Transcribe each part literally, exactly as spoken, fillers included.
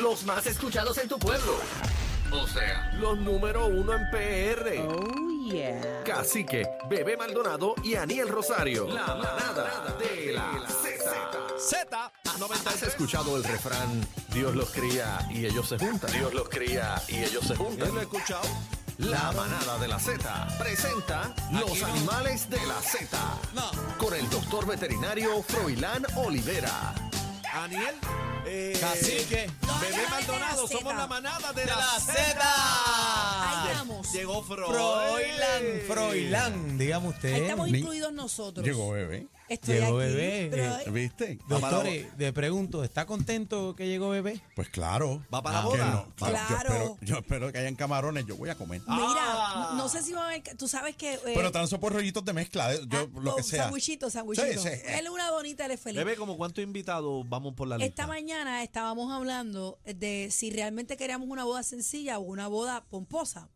Los más escuchados en tu pueblo. O sea, los número uno en P R. Oh, yeah. Cacique, Bebé Maldonado y Aniel Rosario. La manada de la Z. ¿No has escuchado el refrán Dios los cría y ellos se juntan? Dios los cría y ellos se juntan. ¿Lo he escuchado? La manada de la Z presenta Los animales de la Z. No. Con el doctor veterinario Froilán Olivera. Aniel, eh, Cacique, no, Bebé no, Maldonado, la somos la manada de, de la, la Z. Llegó Fro Froilán, Froilán, digamos usted. Ahí estamos incluidos nosotros. Llegó Bebé. Estoy llegó aquí, Bebé. Eh, ¿Viste? Doctor, le pregunto, ¿está contento que llegó Bebé? Pues claro. ¿Va para ah, la boda? No, claro. Yo espero, yo espero que hayan camarones, yo voy a comer. Mira, ah. no, no sé si va a haber, tú sabes que... Eh, Pero transo por rollitos de mezcla, yo, ah, lo oh, que sea. Sanguichito, sanguichito. Sí, sí. Él es una bonita, él es feliz. Bebé, ¿como cuántos invitados vamos por la lista? Esta mañana estábamos hablando de si realmente queríamos una boda sencilla o una boda pomposa.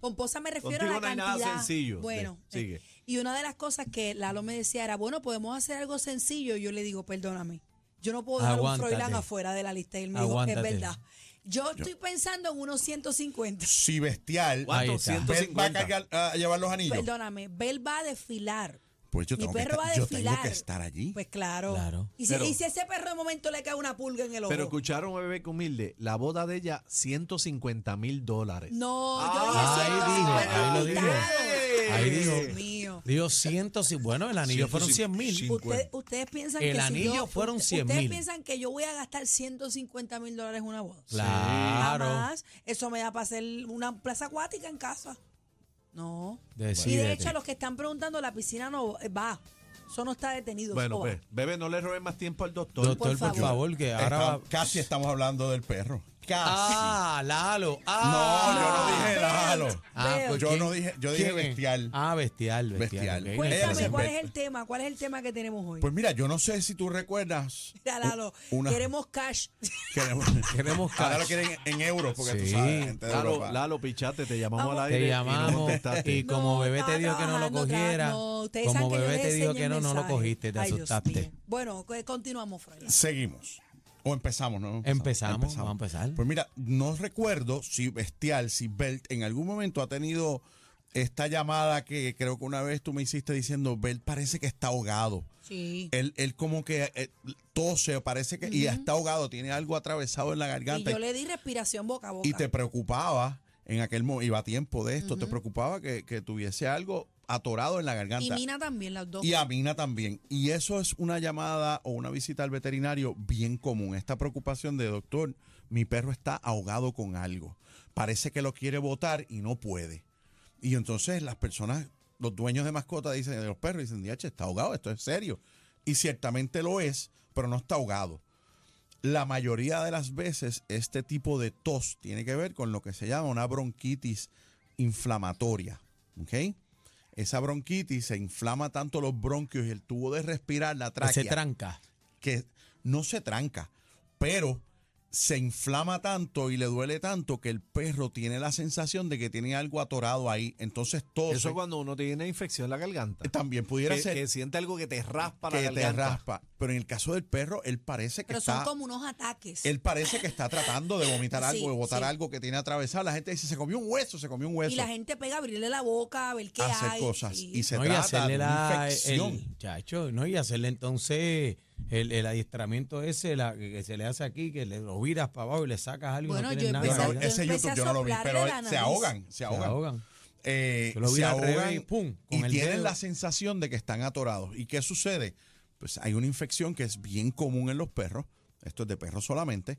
Pomposa me refiero Contigo a la no cantidad. Hay nada sencillo. Bueno, sí, sigue. Y una de las cosas que Lalo me decía era, bueno, podemos hacer algo sencillo. Y yo le digo, perdóname, yo no puedo dejar un Froilán afuera de la lista. Y él me Aguántate. dijo, es verdad. Yo, yo estoy pensando en unos ciento cincuenta. Si bestial, ¿cuánto? ciento cincuenta. Va a, cargar, a llevar los anillos. Perdóname, Bel va a desfilar. Pues yo tengo, Mi perro que, estar, va a yo tengo que estar allí. Pues claro. claro. Y, si, pero, y si ese perro de momento le cae una pulga en el ojo. Pero escucharon a Bebé que humilde, la boda de ella, ciento cincuenta mil dólares. No, ah, yo ah, dije eso. Ahí dijo, ahí dijo. Dios, cientos y bueno, el anillo fueron cien mil. Usted, ustedes piensan el que anillo si yo, fueron cien ustedes mil. Piensan que yo voy a gastar ciento cincuenta mil dólares en una boda. Claro. Jamás. Eso me da para hacer una plaza acuática en casa. No. Decídete. Y de hecho, a los que están preguntando, la piscina no va. Eso no está detenido. Bueno, pues, Bebé, no le roben más tiempo al doctor. Doctor, por favor, por favor que ahora estamos, casi estamos hablando del perro. Casi. Ah, Lalo. Ah, no, yo no dije Lalo. Ah, pues yo ¿quién? no dije, yo dije bestial. Ah, bestial, bestial. bestial. Cuéntame, ¿cuál es el tema? ¿Cuál es el tema que tenemos hoy? Pues mira, yo no sé si tú recuerdas. Mira, Lalo, una... queremos cash. Queremos, queremos cash. Ahora lo quieren en euros, porque sí. tú sabes, gente de Lalo, Europa. Lalo, pichate, te llamamos Vamos. al aire. Te llamamos. Y, y como no, Bebé te dijo que no lo cogiera, no, como Bebé te dijo que no, no lo cogiste, te Ay, asustaste. Bueno, continuamos, Froilán. Seguimos. O empezamos, ¿no? Empezamos, empezamos, empezamos, vamos a empezar. Pues mira, no recuerdo si Bestial, si Belt en algún momento ha tenido esta llamada que creo que una vez tú me hiciste diciendo, Belt parece que está ahogado. Sí. Él, él como que él, tose, parece que, uh-huh. y está ahogado, tiene algo atravesado en la garganta. Y yo le di respiración boca a boca. Y te preocupaba, en aquel momento, iba a tiempo de esto, uh-huh. te preocupaba que, que tuviese algo atorado en la garganta. Y Mina también, las dos. Y a Mina también. Y eso es una llamada o una visita al veterinario bien común. Esta preocupación de, doctor, mi perro está ahogado con algo. Parece que lo quiere botar y no puede. Y entonces las personas, los dueños de mascotas dicen, de los perros, dicen, diache, está ahogado, esto es serio. Y ciertamente lo es, pero no está ahogado. La mayoría de las veces este tipo de tos tiene que ver con lo que se llama una bronquitis inflamatoria, ¿ok? Esa bronquitis se inflama tanto los bronquios y el tubo de respirar, la tráquea. Se tranca. Que no se tranca, pero se inflama tanto y le duele tanto que el perro tiene la sensación de que tiene algo atorado ahí. Entonces todo. Eso cuando uno tiene infección en la garganta. También pudiera que, ser. Que siente algo que te raspa la que garganta. Que te raspa. Pero en el caso del perro, él parece que Pero está. Pero son como unos ataques. Él parece que está tratando de vomitar algo, sí, de botar sí. algo que tiene atravesado. La gente dice, se comió un hueso, se comió un hueso. Y la gente pega a abrirle la boca, a ver qué Hacer hay. cosas. Y, y se no, trata y hacerle de una la, infección. El, chacho, no, y hacerle entonces... El, el adiestramiento ese la, que se le hace aquí, que le, lo viras para abajo y le sacas algo bueno, y no tienes nada. A, yo ese YouTube yo no lo vi, pero se ahogan, se ahogan. Se ahogan, eh, se lo se ahogan y, pum, con y el tienen dedo. La sensación de que están atorados. ¿Y qué sucede? Pues hay una infección que es bien común en los perros, esto es de perros solamente,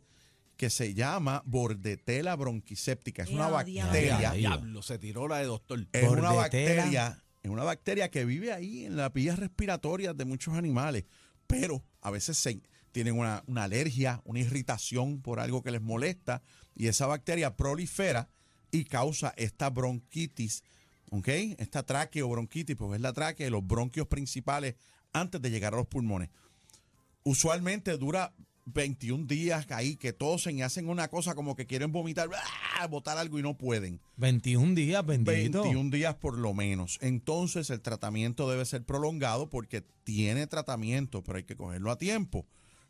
que se llama Bordetella bronquiséptica. Es una bacteria. Diablo, se tiró la de doctor. Es una bacteria, es una bacteria que vive ahí en las vías respiratorias de muchos animales. Pero a veces se, tienen una, una alergia, una irritación por algo que les molesta y esa bacteria prolifera y causa esta bronquitis, ¿ok? Esta traqueobronquitis, porque es la tráquea de los bronquios principales antes de llegar a los pulmones. Usualmente dura veintiún días ahí que tosen y hacen una cosa como que quieren vomitar, ¡ah! botar algo y no pueden. veintiún días, bendito. veintiún días por lo menos. Entonces el tratamiento debe ser prolongado porque tiene tratamiento, pero hay que cogerlo a tiempo.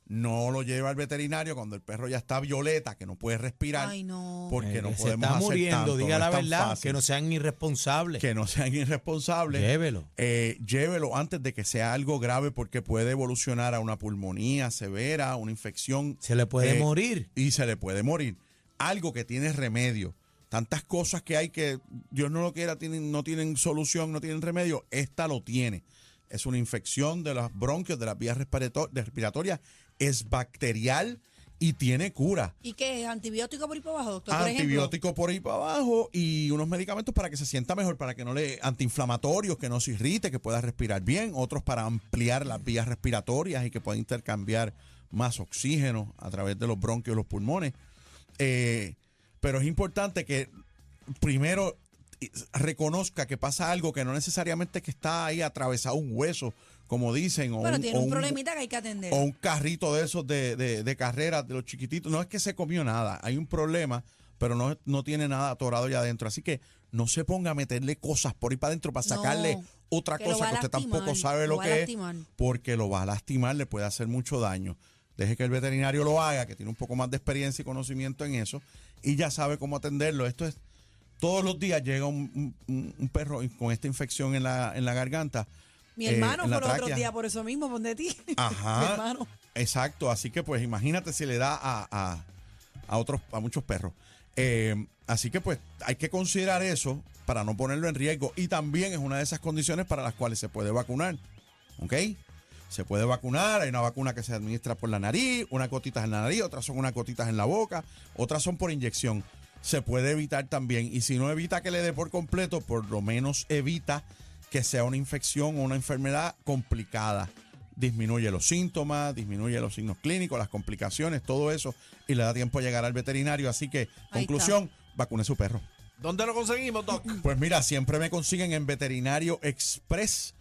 no lo lleva al veterinario cuando el perro ya está violeta, que no puede respirar. Ay, no. Porque eh, no podemos hacer muriendo, tanto. Diga no la verdad, fácil. Que no sean irresponsables. Que no sean irresponsables. Llévelo. Eh, llévelo antes de que sea algo grave, porque puede evolucionar a una pulmonía severa, una infección. Se le puede eh, morir. Y se le puede morir. Algo que tiene remedio. Tantas cosas que hay que, Dios no lo quiera, tienen, no tienen solución, no tienen remedio. Esta lo tiene. Es una infección de los bronquios, de las vías respiratorias. Es bacterial y tiene cura. ¿Y qué es? ¿Antibiótico por ahí para abajo, doctor? Antibiótico por, por ahí para abajo y unos medicamentos para que se sienta mejor, para que no le... Antiinflamatorios, que no se irrite, que pueda respirar bien. Otros para ampliar las vías respiratorias y que pueda intercambiar más oxígeno a través de los bronquios y los pulmones. Eh, pero es importante que primero reconozca que pasa algo que no necesariamente que está ahí atravesado un hueso, como dicen, o, bueno, un, tiene un, o un problemita que hay que atender. O un carrito de esos de, de, de carreras de los chiquititos. No es que se comió nada, hay un problema, pero no, no tiene nada atorado allá adentro. Así que no se ponga a meterle cosas por ahí para adentro para no, sacarle otra que cosa que usted lastimar, tampoco sabe lo, lo que es, porque lo va a lastimar, le puede hacer mucho daño. Deje que el veterinario lo haga, que tiene un poco más de experiencia y conocimiento en eso, y ya sabe cómo atenderlo. Esto es, todos los días llega un, un, un perro con esta infección en la, en la garganta. Mi hermano eh, por otro día, por eso mismo, por de ti. Ajá, mi hermano. Exacto, así que pues imagínate si le da a, a, a otros, a muchos perros. Eh, así que pues hay que considerar eso para no ponerlo en riesgo. Y también es una de esas condiciones para las cuales se puede vacunar, ¿ok? Se puede vacunar, hay una vacuna que se administra por la nariz, unas gotitas en la nariz, otras son unas gotitas en la boca, otras son por inyección. Se puede evitar también, y si no evita que le dé por completo, por lo menos evita que sea una infección o una enfermedad complicada. Disminuye los síntomas, disminuye los signos clínicos, las complicaciones, todo eso, y le da tiempo a llegar al veterinario. Así que, ahí conclusión, está. Vacune a su perro. ¿Dónde lo conseguimos, Doc? Pues mira, siempre me consiguen en Veterinario Express.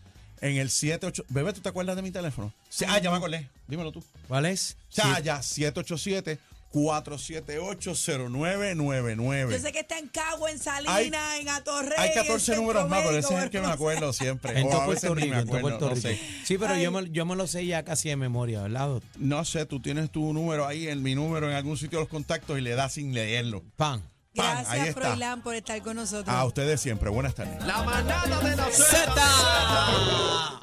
En el siete ocho... Bebé, ¿tú te acuerdas de mi teléfono? Sí, ah, ya me acordé. Dímelo tú. ¿Cuál es? Ya, ya, siete ocho siete, cuatro siete ocho, cero nueve nueve nueve. Yo sé que está en Cagua, en Salinas, en Atorrey. Hay catorce números más, pero ese es el que me acuerdo siempre. En todo Puerto Rico, en todo Puerto Rico. Sí, pero yo me, yo me lo sé ya casi de memoria, ¿verdad? No sé, tú tienes tu número ahí, en mi número, en algún sitio de los contactos y le das sin leerlo. ¡Pam! Pan, gracias, Froilán, por estar con nosotros. A ustedes siempre. Buenas tardes. La manada de la Z.